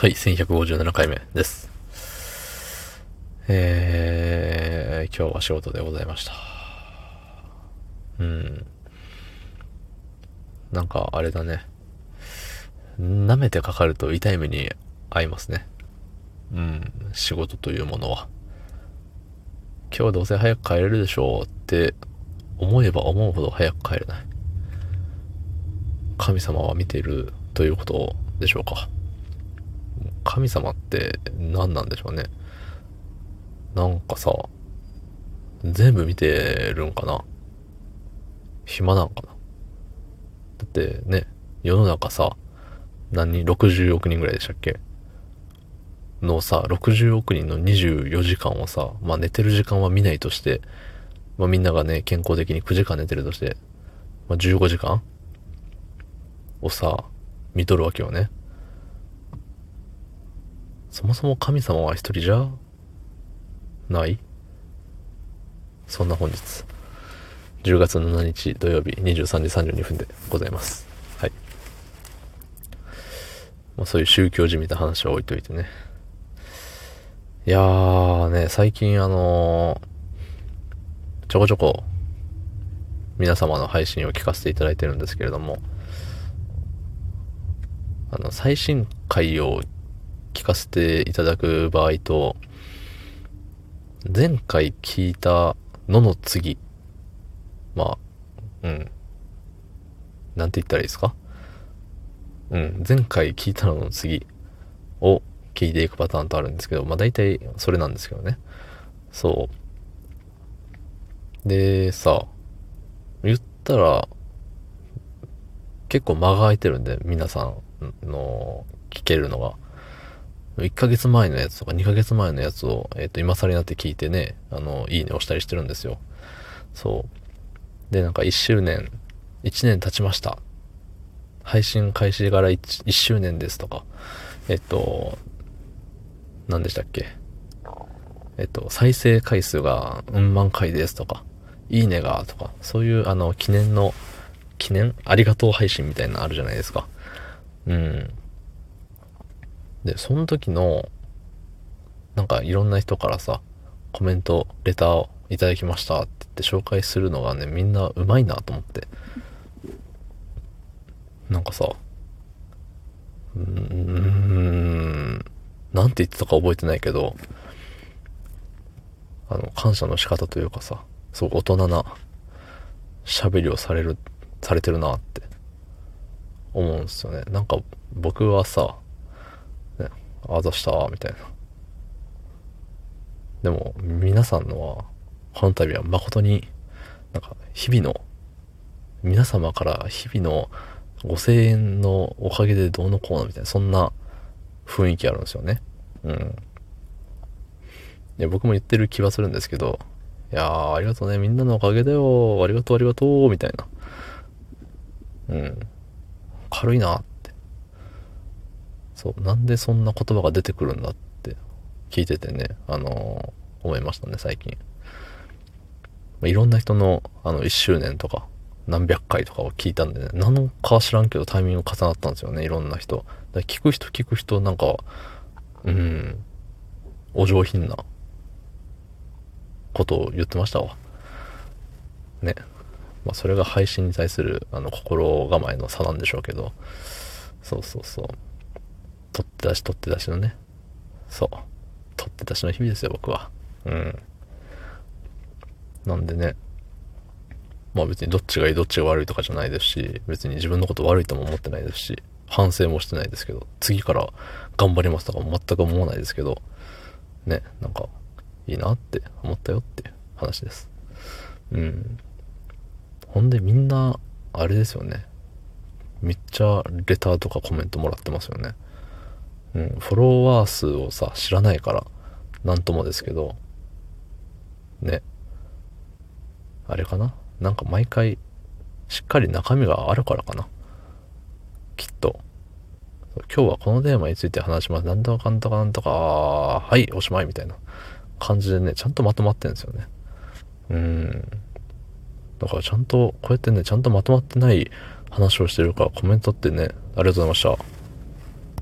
はい、1157回目です。今日は仕事でございました。なんかあれだね。舐めてかかると痛い目に遭いますね。仕事というものは。今日どうせ早く帰れるでしょうって思えば思うほど早く帰れない。神様は見ているということでしょうか。神様って何なんでしょうね。なんかさ、全部見てるんかな。暇なんかな。だってね、世の中さ、60億人ぐらいでしたっけのさ、60億人の24時間をさ、寝てる時間は見ないとして、みんながね、健康的に9時間寝てるとして、15時間をさ、見とるわけよね。そもそも神様は一人じゃない。そんな本日10月7日土曜日23時32分でございます。はい。そういう宗教じみた話は置いといてね。いやーね、最近ちょこちょこ皆様の配信を聞かせていただいてるんですけれども、最新回を聞かせていただく場合と、前回聞いたのの次、なんて言ったらいいですか？前回聞いたのの次を聞いていくパターンとあるんですけど、大体それなんですけどね。そう。でさ、言ったら、結構間が空いてるんで、皆さんの聞けるのが。1ヶ月前のやつとか2ヶ月前のやつを、今更になって聞いてね、いいねを押したりしてるんですよ。そう。で、1周年、1年経ちました。配信開始から 1周年ですとか、何でしたっけ？再生回数が万回ですとか、いいねがとか、そういう記念ありがとう配信みたいなのあるじゃないですか。で、その時のいろんな人からさ、コメントレターをいただきましたって言って紹介するのがね、みんなうまいなと思って、なんて言ってたか覚えてないけど、感謝の仕方というかさ、すごく大人な喋りをされてるなって思うんですよね。僕はさ、あざしたみたいな。でも皆さんのは、この度は誠に日々の皆様から日々のご声援のおかげでどうのこうのみたいな、そんな雰囲気あるんですよね。で、僕も言ってる気はするんですけど、いやー、ありがとうね、みんなのおかげだよ、ありがとうありがとうみたいな。軽いな。そう、なんでそんな言葉が出てくるんだって聞いててね、思いましたね、最近。いろんな人の1周年とか何百回とかを聞いたんでね、なんか知らんけどタイミング重なったんですよね、いろんな人。だから聞く人お上品なことを言ってましたわ。ね。それが配信に対する心構えの差なんでしょうけど、そう。取って出しのね、取って出しの日々ですよ、僕は。なんでね、別にどっちがいいどっちが悪いとかじゃないですし、別に自分のこと悪いとも思ってないですし、反省もしてないですけど、次から頑張りますとかも全く思わないですけどね、いいなって思ったよっていう話です。ほんでみんなあれですよね、めっちゃレターとかコメントもらってますよね。フォロワー数をさ、知らないからなんともですけどね、あれかな、毎回しっかり中身があるからかな、きっと。今日はこのテーマについて話します、なんとかかんとかなんとか、はい、おしまいみたいな感じでね、ちゃんとまとまってるんですよね。だからちゃんとこうやってね、ちゃんとまとまってない話をしてるから、コメントってね、ありがとうございました。